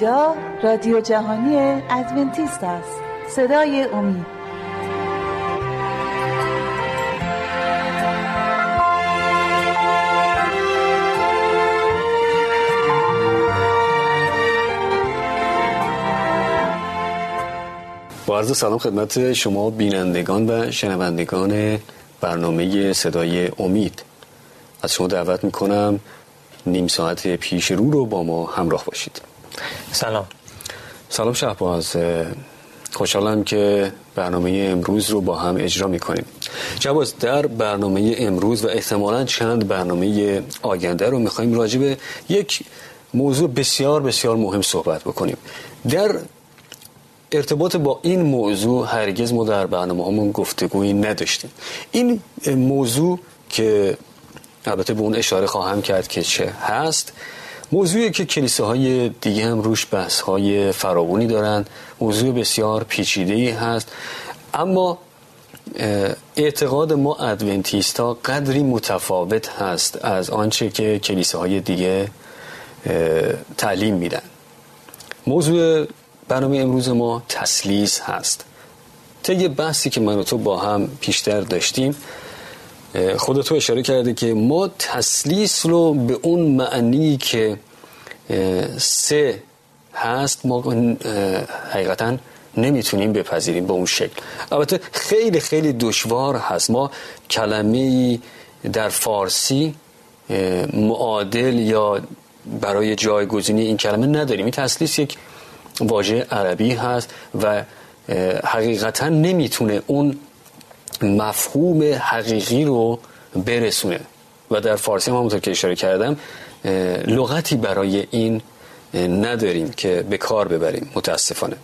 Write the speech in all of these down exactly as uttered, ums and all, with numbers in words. اینجا رادیو جهانی ادونتیست است، صدای امید. با عرض سلام خدمت شما بینندگان و شنوندگان برنامه صدای امید. از شما دعوت میکنم نیم ساعت پیش رو رو با ما همراه باشید. سلام. سلام شهباز. خوشحالم که برنامه امروز رو با هم اجرا میکنیم. شهباز، در برنامه امروز و احتمالاً چند برنامه آینده رو میخواییم راجع به یک موضوع بسیار بسیار مهم صحبت بکنیم. در ارتباط با این موضوع هرگز ما در برنامه همون گفتگویی نداشتیم. این موضوع که البته به اون اشاره خواهم کرد که چه هست، موضوعی که کلیساهای دیگه هم روش بحث‌های فراوانی دارن، موضوع بسیار پیچیده‌ای هست، اما اعتقاد ما ادونتیست‌ها قدری متفاوت هست از آنچه که کلیساهای دیگه تعلیم میدن. موضوع برنامه امروز ما تسلیس هست. طی بحثی که من و تو با هم پیشتر داشتیم، خودت اشاره کرده که ما تسلیس رو به اون معنی که سه هست ما حقیقتاً نمیتونیم بپذیریم به اون شکل. البته خیلی خیلی دشوار هست ما کلمه‌ای در فارسی معادل یا برای جایگزینی این کلمه نداریم. این تسلیس یک واژه عربی هست و حقیقتاً نمیتونه اون مفهوم حقیقی رو برسونه و در فارسی هم همونطور که اشاره کردم لغتی برای این نداریم که به کار ببریم متاسفانه.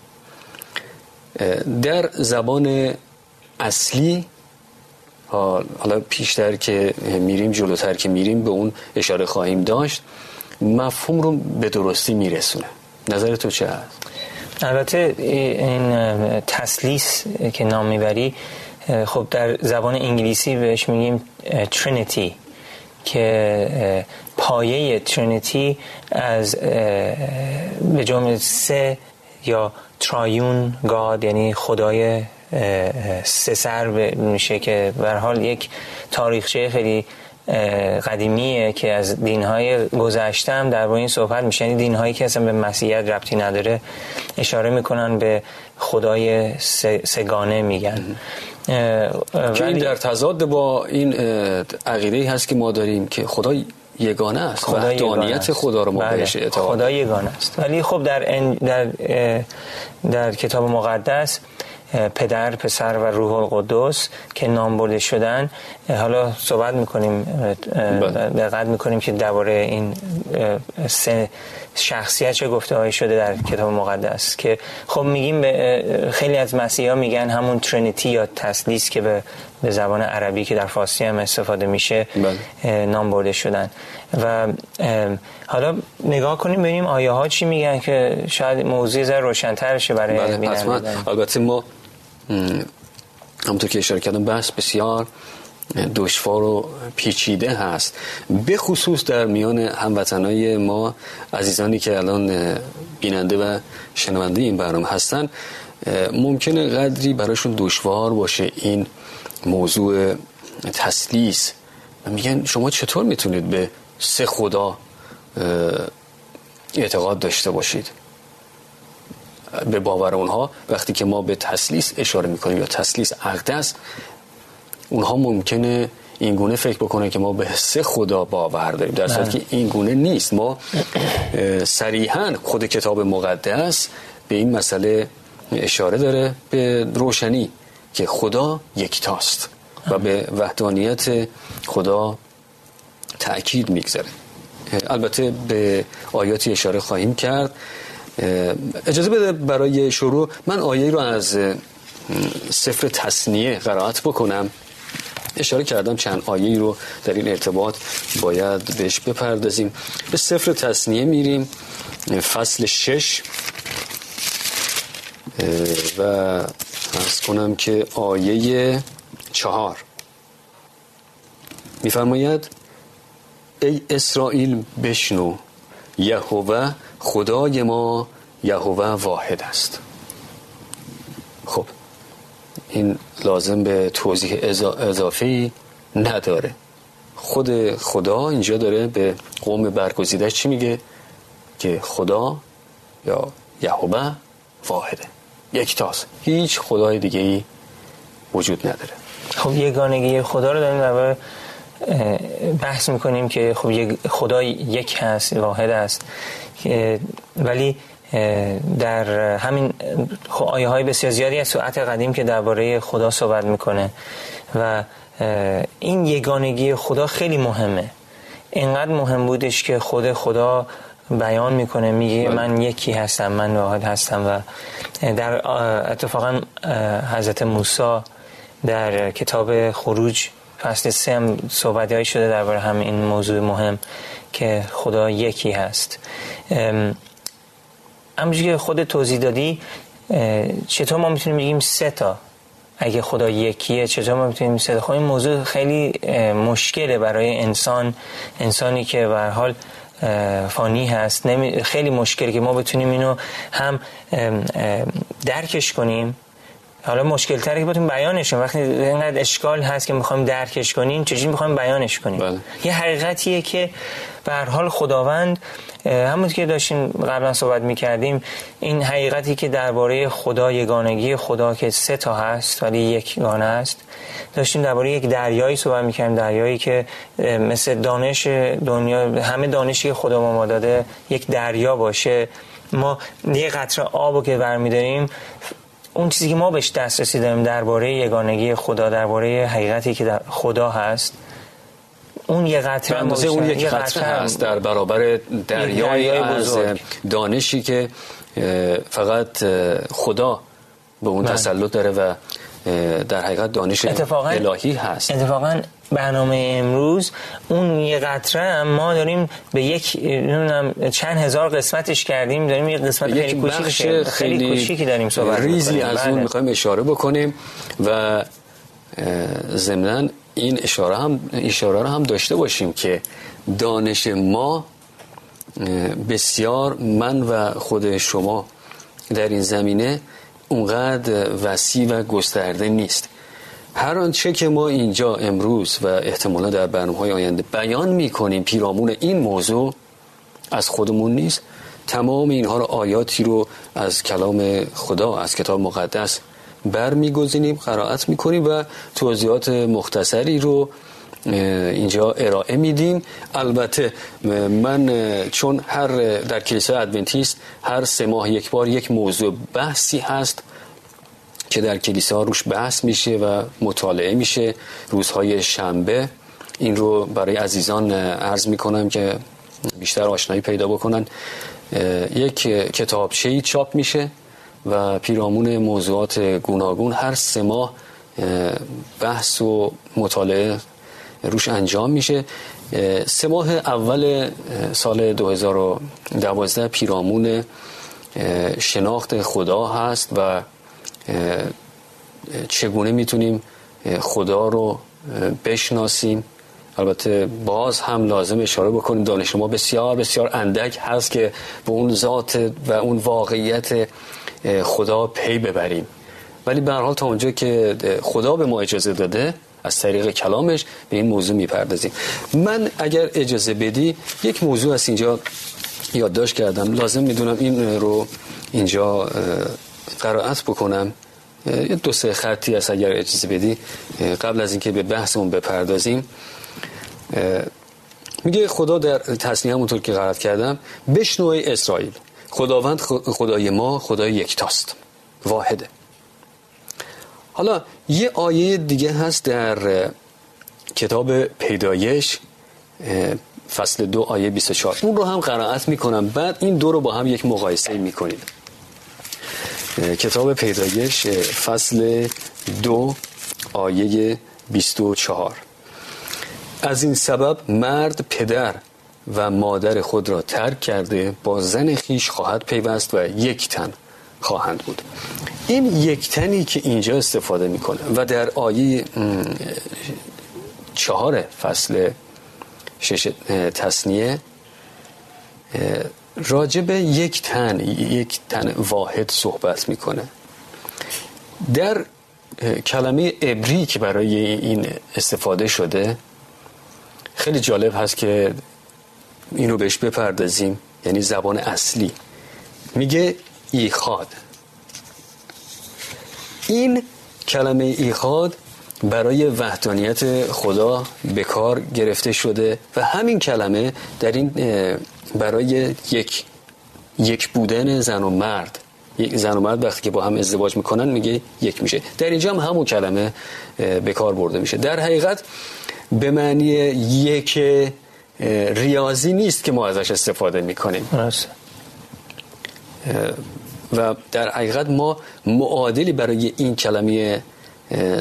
در زبان اصلی، حالا پیشتر که میریم جلوتر که میریم به اون اشاره خواهیم داشت، مفهوم رو به درستی میرسونه. نظر تو چه هست؟ البته این تسلیس که نام میبری، خب در زبان انگلیسی بهش میگیم ترینیتی که پایه ترینیتی از به جمع سه یا ترایون گاد، یعنی خدای سه سر میشه که به هر حال یک تاریخچه خیلی قدیمیه که از دین‌های گذشته هم درباره این صحبت میشه. یعنی دین‌هایی که اصلا به مسیحیت ربطی نداره اشاره میکنن به خدای سگانه میگن که این در تضاد با این عقیده‌ای هست که ما داریم که خدا یگانه است، وحدانیت خدا رو ما بهش اعتقاد داریم. خدا یگانه است. ولی خب در در در کتاب مقدس پدر، پسر و روح القدس که نام برده شدن، حالا صحبت میکنیم، دقت میکنیم که درباره این سه شخصیت چه گفته‌هایی شده در کتاب مقدس که خب میگیم خیلی از مسیحا میگن همون ترینیتی یا تثلیث که به به زبان عربی که در فارسی هم استفاده میشه نام برده شدن. و حالا نگاه کنیم ببینیم آیه ها چی میگن که شاید موضوع زر روشن‌تر شه برای بینندگان. البته ما همونطور که اشاره کردم بحث بسیار دشوار و پیچیده هست، به خصوص در میان هموطنای ما، عزیزانی که الان بیننده و شنونده این برنامه هستن، ممکنه قدری براشون دشوار باشه این موضوع تسلیث. میگن شما چطور میتونید به سه خدا اعتقاد داشته باشید؟ به باور اونها وقتی که ما به تسلیث اشاره میکنیم یا تثلیث عقد است، اونها ممکنه اینگونه فکر بکنن که ما به سه خدا باور داریم، در صورتی که اینگونه نیست. ما صریحا خود کتاب مقدس به این مسئله اشاره داره به روشنی که خدا یکتاست و به وحدانیت خدا تأکید میگذاره. البته به آیاتی اشاره خواهیم کرد. اجازه بده برای شروع من آیه رو از سفر تسنیه قرائت بکنم. اشاره کردم چند آیه رو در این ارتباط باید بهش بپردازیم. به سفر تسنیه میریم، فصل شش، و عرض کنم که آیه چهار میفرماید: ای اسرائیل بشنو، یهوه خدای ما یهوه واحد است. خب این لازم به توضیح اضافی نداره. خود خدا اینجا داره به قوم برگزیده‌اش چی میگه؟ که خدا یا یهوه واحده، یکتاست، هیچ خدای دیگه‌ای وجود نداره. خب یگانگی خدا رو داریم در بحث میکنیم که خب خدا یک هست، واحد است، ولی در همین آیه های بسیار زیادی از ساعت قدیم که درباره خدا صحبت میکنه و این یگانگی خدا خیلی مهمه. اینقدر مهم بودش که خود خدا بیان میکنه، میگه من یکی هستم، من واحد هستم. و در اتفاقا حضرت موسی در کتاب خروج فصل سه هم صحبت‌هایی شده درباره همین این موضوع مهم که خدا یکی هست. همونجوری که خود توضیح دادی، چطور ما میتونیم بگیم سه تا اگه خدا یکیه؟ چطور ما میتونیم سه تا؟ خب این موضوع خیلی مشکله برای انسان، انسانی که به هر حال فانی هست. خیلی مشکله که ما بتونیم اینو هم درکش کنیم. حالا مشکل تره که بتونیم بیانش کنیم. وقتی اینقدر اشکال هست که میخوایم درکش کنیم، چجوری میخوایم بیانش کنیم؟ بله. یه حقیقتیه که به هر حال خداوند، همون که داشتیم قبلا صحبت میکردیم، این حقیقتی که درباره خدا، یگانگی خدا که سه تا هست ولی یکگانه است، داشتیم درباره یک دریایی صحبت میکردیم، دریایی که مثل دانش دنیا، همه دانشی که خدا ما داده یک دریا باشه. ما یه قطره آبو که برمی‌داریم، اون چیزی که ما بهش دسترسی داریم درباره یگانگی خدا، درباره حقیقتی که در خدا هست، اون یه قطره اندازه اون یک قطره هست در برابر دریای از دانشی که فقط خدا به اون تسلط داره و در حقیقت دانش الهی هست. اتفاقاً برنامه امروز اون یه قطره هم ما داریم به یک نمیدونم چند هزار قسمتش کردیم، داریم یه قسمت خیلی کوچیکی خیلی کوچیکی داریم صحبت ریزی از اون می‌خوایم اشاره بکنیم و ضمناً این اشاره هم اشاره رو هم داشته باشیم که دانش ما بسیار، من و خود شما، در این زمینه اونقدر وسیع و گسترده نیست. هر آنچه که ما اینجا امروز و احتمالا در برنامه‌های آینده بیان می‌کنیم پیرامون این موضوع از خودمون نیست. تمام اینها رو، آیاتی رو از کلام خدا، از کتاب مقدس برمی‌گزینیم، قرائت می‌کنیم و توضیحات مختصری رو اینجا ارائه میدیم. البته من چون هر در کلیسای ادونتیست هر سه ماه یک بار یک موضوع بحثی هست که در کلیسا روش بحث میشه و مطالعه میشه، روزهای شنبه، این رو برای عزیزان عرض میکنم که بیشتر آشنایی پیدا بکنن. یک کتابچه‌ای چاپ میشه و پیرامون موضوعات گوناگون هر سه ماه بحث و مطالعه روش انجام میشه. سه ماه اول سال دو هزار و دوازده پیرامون شناخت خدا هست و چگونه میتونیم خدا رو بشناسیم. البته باز هم لازم اشاره بکنیم دانش ما بسیار بسیار اندک هست که به اون ذات و اون واقعیت خدا پی ببریم، ولی به هر حال تا اونجا که خدا به ما اجازه داده از طریق کلامش به این موضوع میپردازیم. من اگر اجازه بدی یک موضوع از اینجا یادداشت کردم، لازم میدونم این رو اینجا قرائت بکنم، یه دو سه خطی هست اگر اجازه بدی قبل از اینکه به بحثمون بپردازیم. میگه خدا در تسنیه، همونطور که قرائت کردم، بشنو ای اسرائیل، خداوند خدای ما خدای یکتاست، واحده. حالا یه آیه دیگه هست در کتاب پیدایش فصل دو آیه بیست و چهار، اون رو هم قرائت میکنم، بعد این دو رو با هم یک مقایسه میکنیم. کتاب پیدایش فصل دو آیه بیست و چهار، از این سبب مرد پدر و مادر خود را ترک کرده با زن خیش خواهد پیوست و یک تن خواهند بود. این یک تنی که اینجا استفاده میکنه و در آیه چهار فصل شش تسنیه راجب یک تن، یک تن واحد صحبت میکنه. در کلمه عبری که برای این استفاده شده خیلی جالب هست که اینو بهش بپردازیم، یعنی زبان اصلی. میگه ایخاد. این کلمه ایخاد برای وحدانیت خدا به کار گرفته شده و همین کلمه در این برای یک یک بودن زن و مرد، یک زن و مرد وقتی که با هم ازدواج میکنن میگه یک میشه. در اینجا هم همون کلمه به کار برده میشه. در حقیقت به معنی یک ریاضی نیست که ما ازش استفاده میکنیم راست. و در حقیقت ما معادلی برای این کلمه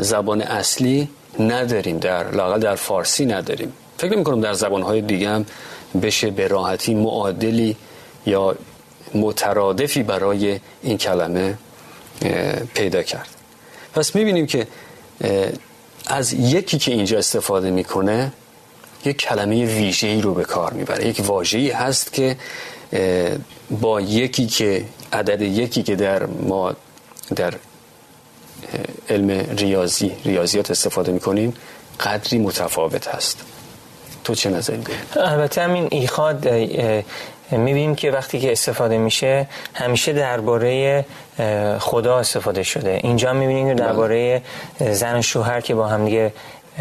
زبان اصلی نداریم، در لااقل در فارسی نداریم. فکر نمی‌کنم در زبان‌های دیگه هم بشه به راحتی معادلی یا مترادفی برای این کلمه پیدا کرد. پس می‌بینیم که از یکی که اینجا استفاده می‌کنه یک کلمه ویژه‌ای رو به کار می‌بره. یک واژه‌ای هست که با یکی که عدد یکی که در ما در علم ریاضی ریاضیات استفاده می‌کنیم قدری متفاوت هست. تو چه نظری داری؟ البته همین ایخاد می‌بینیم که وقتی که استفاده میشه همیشه درباره خدا استفاده شده. اینجا می‌بینیم که درباره زن و شوهر که با هم دیگه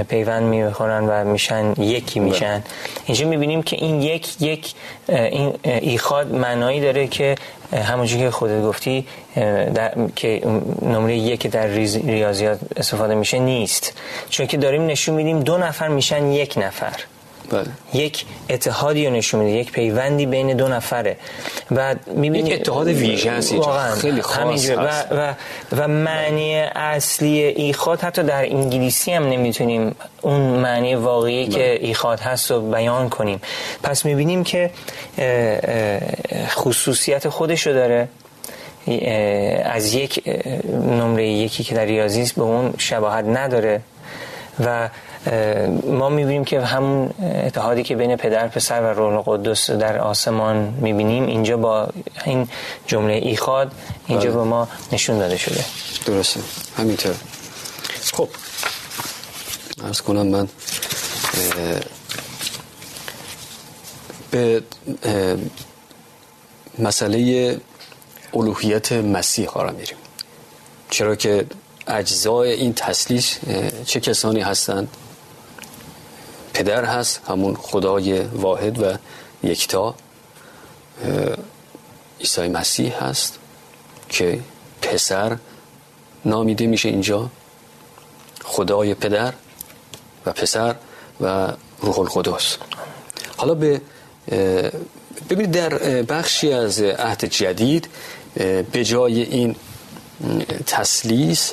پیوند میخورن و میشن یکی میشن بله. اینجا میبینیم که این یک یک این ایخاد معنایی داره که همونجوری که خودت گفتی در که نمره یک در ریاضیات استفاده میشه نیست، چون که داریم نشون میدیم دو نفر میشن یک نفر بله. یک اتحادی رو نشون میده، یک پیوندی بین دو نفره و میبینیم یک اتحاد ویژه است اینجا خیلی خاص و و و معنی بله. اصلی ایخاد حتی در انگلیسی هم نمیتونیم اون معنی واقعی بله. که ایخاد هست رو بیان کنیم. پس میبینیم که خصوصیت خودش رو داره، از یک نمره یکی که در ریاضی است به اون شباهت نداره و ما میبینیم که همون اتحادی که بین پدر پسر و روح القدس در آسمان میبینیم اینجا با این جمله ایخاد اینجا بله. به ما نشون داده شده. درسته، همینطور. خب عرض کنم من به مسئله الوهیت مسیح قرار میریم، چرا که اجزای این تسلیس چه کسانی هستند؟ پدر هست، همون خدای واحد و یکتا. عیسی مسیح هست که پسر نامیده میشه اینجا، خدای پدر و پسر و روح القدس. حالا به ببینید در بخشی از عهد جدید به جای این تسلیس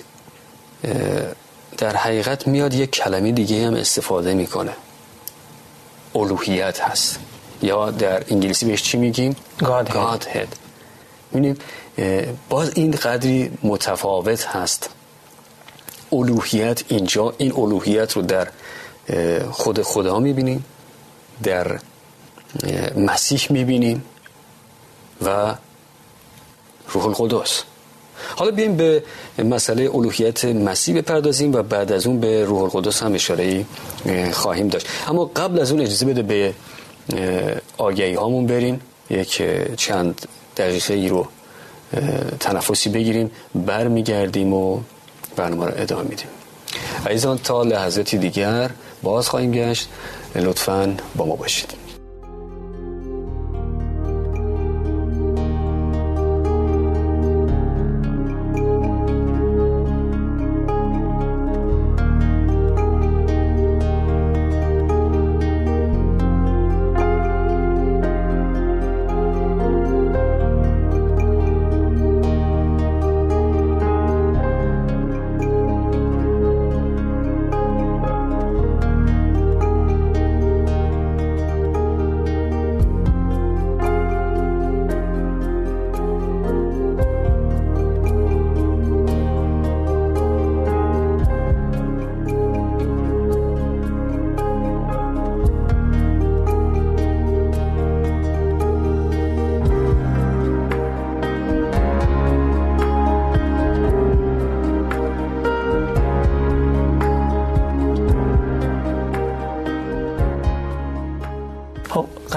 در حقیقت میاد یک کلمه دیگه هم استفاده میکنه، الوهیت هست، یا در انگلیسی بهش چی میگیم؟ Godhead. میبینیم باز این قدری متفاوت هست. الوهیت اینجا، این الوهیت رو در خود خدا میبینیم، در مسیح میبینیم و روح القدس. حالا بیایم به مسئله الوهیت مسیح بپردازیم و بعد از اون به روح القدس هم اشاره‌ای خواهیم داشت. اما قبل از اون اجازه بده به آگهی هامون بریم، یک چند دقیقه ای رو تنفسی بگیریم، برمیگردیم و برنامه رو ادامه میدیم. عزیزان تا لحظاتی دیگر باز خواهیم گشت، لطفاً با ما باشید.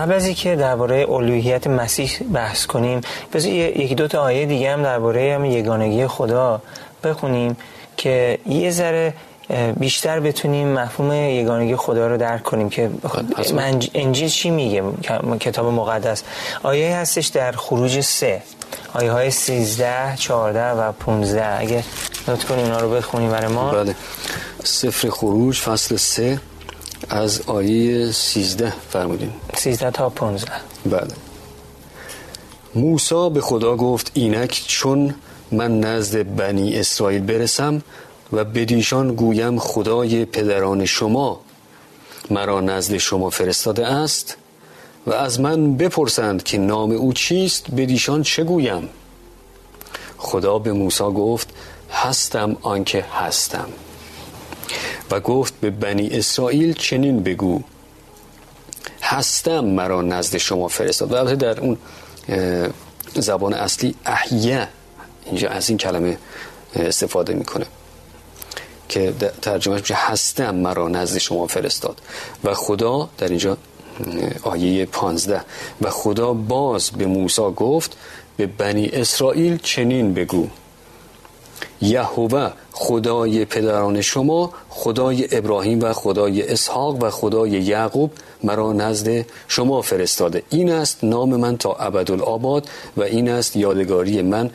قبل از اینکه درباره الوهیت مسیح بحث کنیم، بذار یکی دو تا آیه دیگه هم درباره هم یگانگی خدا بخونیم که یه ذره بیشتر بتونیم مفهوم یگانگی خدا رو درک کنیم که انجیل چی میگه، کتاب مقدس. آیه هستش در خروج سه، آیه های سیزده، چهارده و پونزده. اگه نوت کنیم اینا رو بخونیم برای ما. بله. سفر خروج فصل سه از آیه سیزده فرمودیم، سیزده تا پونزده. بله. موسی به خدا گفت اینک چون من نزد بنی اسرائیل برسم و بدیشان گویم خدای پدران شما مرا نزد شما فرستاده است و از من بپرسند که نام او چیست، بدیشان چه گویم؟ خدا به موسی گفت هستم آنکه هستم، و گفت به بنی اسرائیل چنین بگو هستم مرا نزد شما فرستاد. و البته در اون زبان اصلی احیه اینجا از این کلمه استفاده میکنه که ترجمهش میشه هستم مرا نزد شما فرستاد. و خدا در اینجا آیه پانزده، و خدا باز به موسی گفت به بنی اسرائیل چنین بگو یهوه خدای پدران شما، خدای ابراهیم و خدای اسحاق و خدای یعقوب مرا نزد شما فرستاده. این است نام من تا ابدالآباد و این است یادگاری من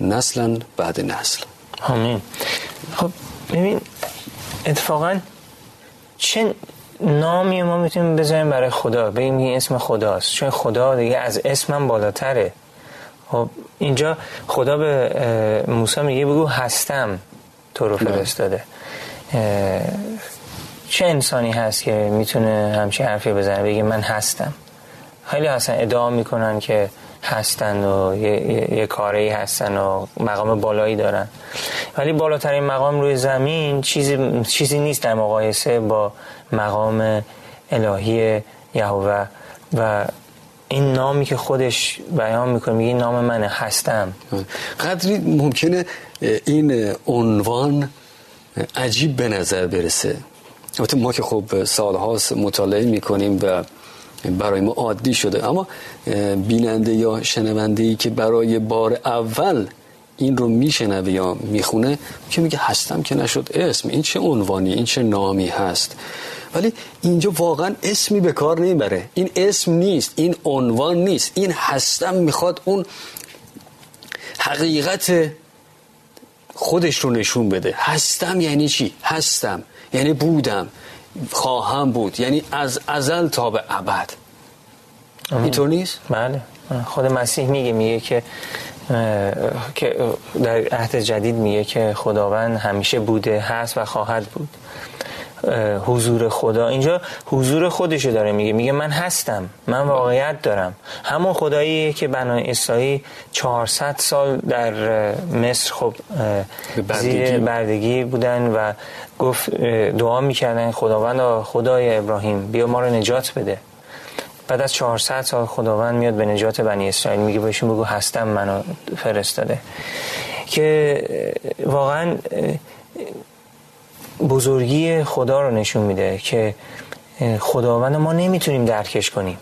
نسلا بعد نسل. آمین. خب ببین اتفاقا چه نامی ما میتونیم بذاریم برای خدا، بگیم این اسم خداست، چون خدا دیگه از اسمم بالاتره. خب اینجا خدا به موسی میگه بگو هستم تو رو فرستاده. چه انسانی هست که میتونه همچین حرفی بزنه بگه من هستم؟ خیلی هستن ادعا میکنن که هستن و یه, یه،, یه کاری هستن و مقام بالایی دارن، ولی بالاترین مقام روی زمین چیزی چیزی نیست در مقایسه با مقام الهی یهوه. و این نامی که خودش بیان میکنه میگه نام من هستم. قدری ممکنه این عنوان عجیب به نظر برسه، البته ما که خب سالهاست مطالعه میکنیم و برای ما عادی شده، اما بیننده یا شنونده‌ای که برای بار اول این رو میشنوه یا میخونه که میگه هستم که نشد اسم، این چه عنوانی، این چه نامی هست. ولی اینجا واقعا اسمی به کار نمیبره، این اسم نیست، این عنوان نیست، این هستم میخواد اون حقیقت خودش رو نشون بده. هستم یعنی چی؟ هستم یعنی بودم، خواهم بود، یعنی از ازل تا به ابد. اینطور نیست؟ بله. خود مسیح میگه میگه که که در عهد جدید میگه که خداوند همیشه بوده، هست و خواهد بود. حضور خدا اینجا حضور خودشو داره میگه، میگه من هستم، من واقعیت دارم. همون خداییه که بنی اسرائیل چهارصد سال در مصر خب زیر بردگی بودن و گفت دعا میکردن خداوند خدای ابراهیم بیا ما رو نجات بده. بعد از چهارصد سال خداوند میاد به نجات بنی اسرائیل، میگه بهشون بگو هستم منو فرستاده. که واقعا بزرگی خدا رو نشون میده که خداوند ما نمیتونیم درکش کنیم،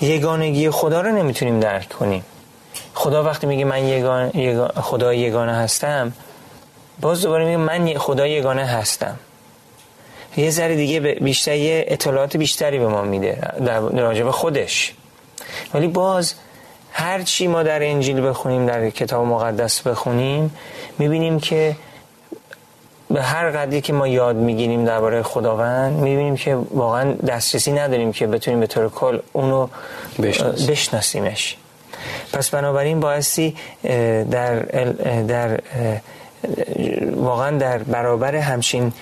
یگانگی خدا رو نمیتونیم درک کنیم. خدا وقتی میگه من یگان، یگان، خدا یگانه هستم، باز دوباره میگه من خدا یگانه هستم. یه ذره دیگه بیشتر یه اطلاعات بیشتری به ما میده در راجع به خودش. ولی باز هر چی ما در انجیل بخونیم، در کتاب مقدس بخونیم، میبینیم که به هر قدری که ما یاد میگیریم درباره خداوند، میبینیم که واقعا دسترسی نداریم که بتونیم به طور کل اونو بشناسیمش. پس بنابراین بایستی در در واقعا در برابر همچین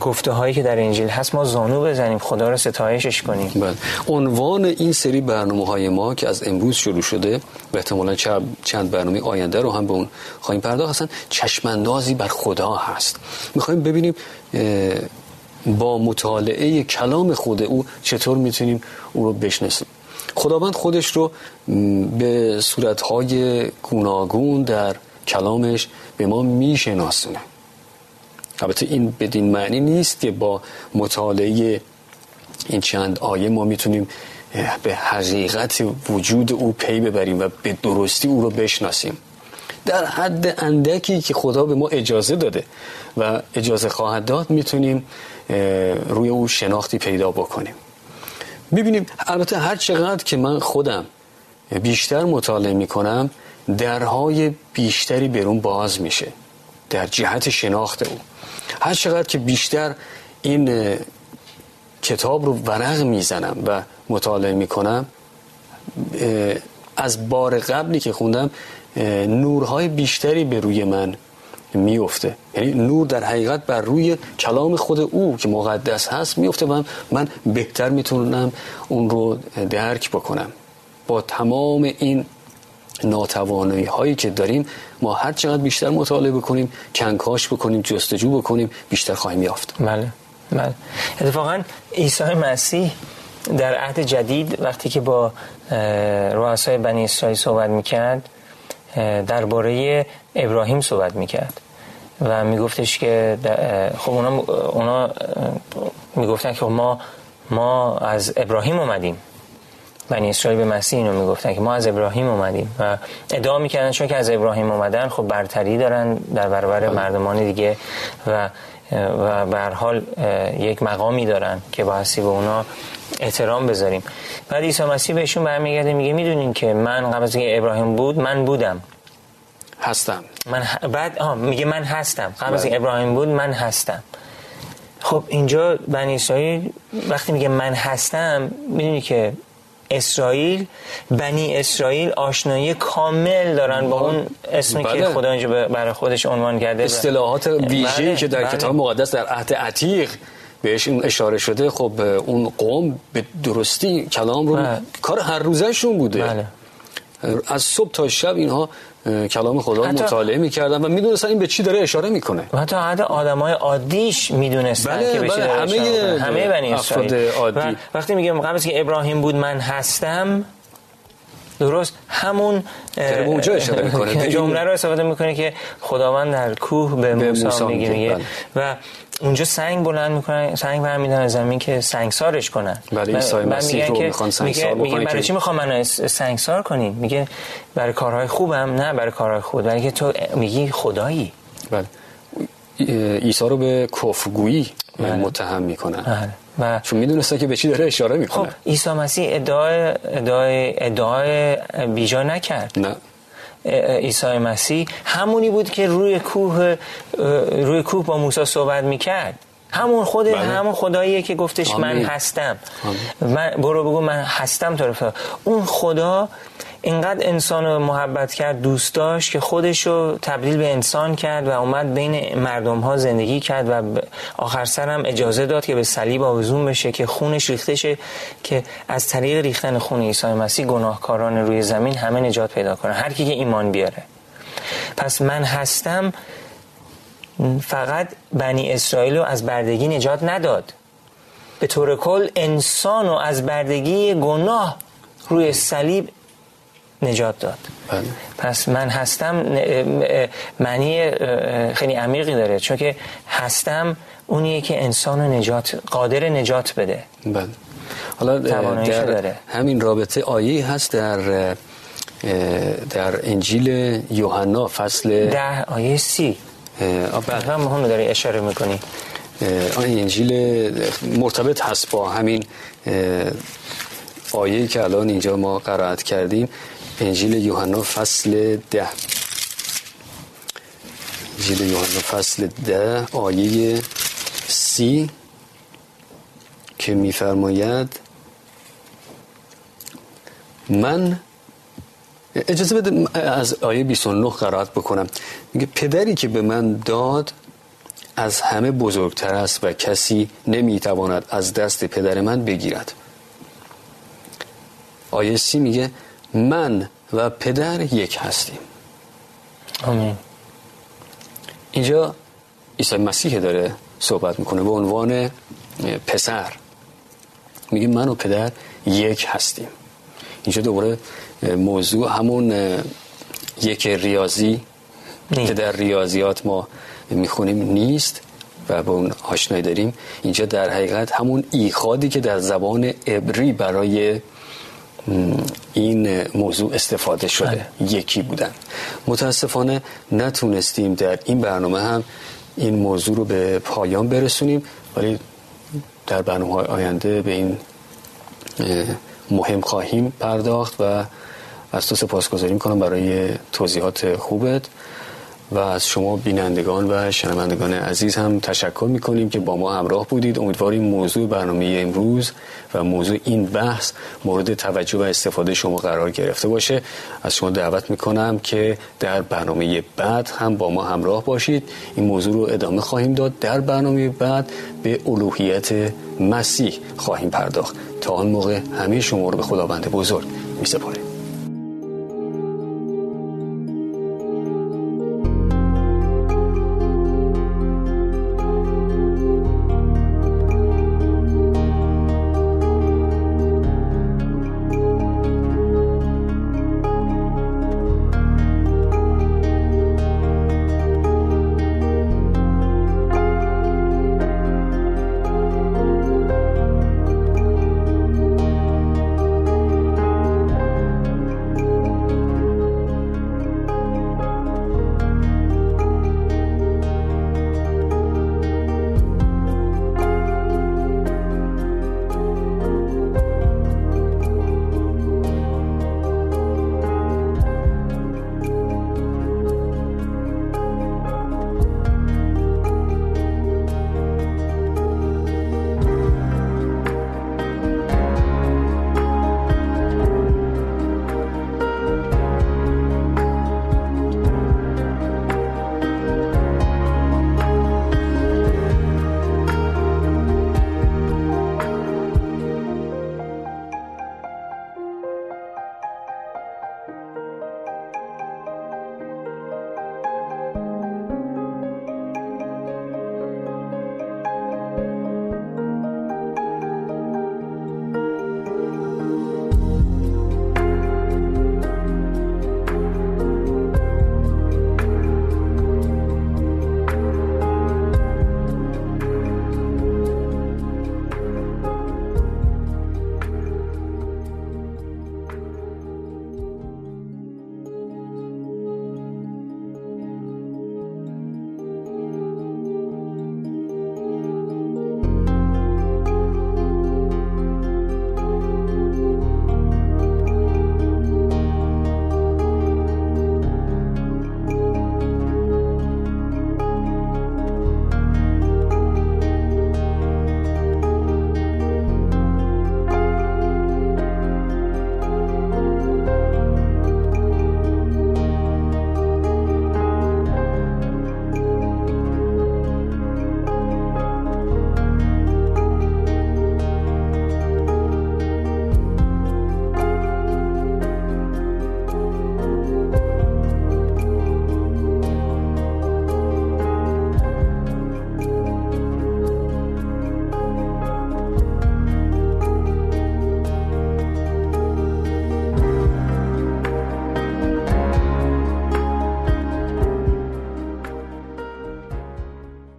گفته هایی که در انجیل هست ما زانو بزنیم، خدا رو ستایشش کنیم. بله. عنوان این سری برنامه های ما که از امروز شروع شده و احتمالا چند برنامه آینده رو هم به اون خواهیم پرداخت، اصلا چشمندازی بر خدا هست. میخواییم ببینیم با مطالعه کلام خود او چطور میتونیم او رو بشناسیم. خداوند خودش رو به صورتهای گوناگون در کلامش به ما میشناسونه. البته این بدین معنی نیست که با مطالعه این چند آیه ما میتونیم به حقیقت وجود او پی ببریم و به درستی او رو بشناسیم در حد اندکی که خدا به ما اجازه داده و اجازه خواهد داد. میتونیم روی او شناختی پیدا بکنیم. میبینیم البته هر چقدر که من خودم بیشتر مطالعه میکنم درهای بیشتری برون باز میشه در جهت شناخت او. هر چقدر که بیشتر این کتاب رو ورق میزنم و مطالعه میکنم از بار قبلی که خوندم نورهای بیشتری به روی من میفته، یعنی نور در حقیقت بر روی کلام خود او که مقدس هست میفته و من بهتر میتونم اون رو درک بکنم. با تمام این ناتوانایی هایی که داریم ما هر چقدر بیشتر مطالعه بکنیم، کنکاش بکنیم، جستجو بکنیم، بیشتر خواهیم یافت. بله بله. اتفاقا عیسی مسیح در عهد جدید وقتی که با رؤسای بنی اسرائیل صحبت میکرد درباره ابراهیم صحبت میکرد و میگفتش که خب اونا اونا میگفتن که ما ما از ابراهیم اومدیم. بنی اسرائیل به مسیح اینو میگفتن که ما از ابراهیم اومدیم و ادعا میکردن چون که از ابراهیم اومدن خب برتری دارن در برابر مردمان دیگه و و به هر حال یک مقامی دارن که باعثی به اونا احترام بذاریم. بعد عیسی مسیح بهشون برمیگرده میگه میدونین که من قبل از اینکه ابراهیم بود من بودم، هستم. من ه... بعد آها میگه من هستم، قبل از اینکه ابراهیم بود من هستم. خب اینجا بنی اسرائیل وقتی میگه من هستم میدونی که اسرائیل بنی اسرائیل آشنایی کامل دارن با اون اسمی بله. که خدا اینجا برای خودش عنوان کرده، اصطلاحات ویژه‌ای بله. که در بله. کتاب مقدس در عهد عتیق بهش این اشاره شده. خب اون قوم به درستی کلام رو بله. کار هر روزشون بوده بله. از صبح تا شب اینها کلام خدا رو مطالعه می‌کردن و می‌دونستن این به چی داره اشاره می‌کنه. حتی حتی آدمای عادیش می‌دونستن بله، که به چی داره اشاره می‌کنه. همه بنی اسرائیل عادی. وقتی میگم قبل از که ابراهیم بود من هستم، درست همون در اونجا اشاره می‌کنه. جمله رو استفاده می‌کنه که خداوند در کوه به موسی میگه و اونجا سنگ بلند میکنن، سنگ برمی‌دارن از زمین که سنگسارش کنن. برای عیسی مسیح رو میخوان سنگسار بکنن. میگه برای چی میخوام منو سنگسار کنین؟ میگه برای کارهای خوبم؟ نه برای کارهای خود، برای که تو میگی خدایی. بله. عیسی رو به کفرگویی بله. متهم میکنن. بله. و چون میدونسته که به چی داره اشاره میکنه. خب عیسی مسیح ادعای ادعای ادعای بیجا نکرد. نه. عیسی مسیح همونی بود که روی کوه روی کوه با موسی صحبت میکرد. همون خود بله. همون خداییه که گفتش آمین. من هستم آمین. من برو بگو من هستم طرف. اون خدا اینقدر انسانو محبت کرد، دوست داشت که خودشو تبدیل به انسان کرد و اومد بین مردم ها زندگی کرد و آخر سر هم اجازه داد که به صلیب آویزون بشه که خونش ریخته شه که از طریق ریختن خون عیسی مسیح گناهکاران روی زمین همه نجات پیدا کنن، هر کی که ایمان بیاره. پس من هستم فقط بنی اسرائیل رو از بردگی نجات نداد، به طور کل انسان رو از بردگی گناه روی صلیب نجات داد. بله. پس من هستم معنی خیلی عمیقی داره چون که هستم اونیه که انسان رو نجات قادر نجات بده. بله. حالا در داره. همین رابطه آیه هست در در انجیل یوحنا فصل ده آیه سی آبا مهم داری اشاره میکنی. آیه انجیل مرتبط هست با همین آیه‌ای که الان اینجا ما قرائت کردیم. انجیل یوحنا فصل ده، انجیل یوحنا فصل ده آیه سی که می‌فرماید من اجازه بده از آیه بیست و نه قرائت بکنم. میگه پدری که به من داد از همه بزرگتر است و کسی نمی‌تواند از دست پدر من بگیرد. آیه سی میگه من و پدر یک هستیم. آمین. اینجا عیسی مسیح داره صحبت میکنه به عنوان پسر، میگه من و پدر یک هستیم. اینجا دوباره موضوع همون یک ریاضی نی. که در ریاضیات ما میخونیم نیست و با اون آشنایی داریم. اینجا در حقیقت همون ایخادی که در زبان عبری برای این موضوع استفاده شده، یکی بودن. متاسفانه نتونستیم در این برنامه هم این موضوع رو به پایان برسونیم، ولی در برنامه‌های آینده به این مهم خواهیم پرداخت و از تو سپاسگزاری می‌کنم برای توضیحات خوبت و از شما بینندگان و شنوندگان عزیز هم تشکر می‌کنیم که با ما همراه بودید. امیدواریم موضوع برنامه امروز و موضوع این بحث مورد توجه و استفاده شما قرار گرفته باشه. از شما دعوت می‌کنم که در برنامه بعد هم با ما همراه باشید. این موضوع رو ادامه خواهیم داد. در برنامه بعد به الوهیت مسیح خواهیم پرداخت. تا آن موقع همه شما رو به خداوند بزرگ می‌سپاریم.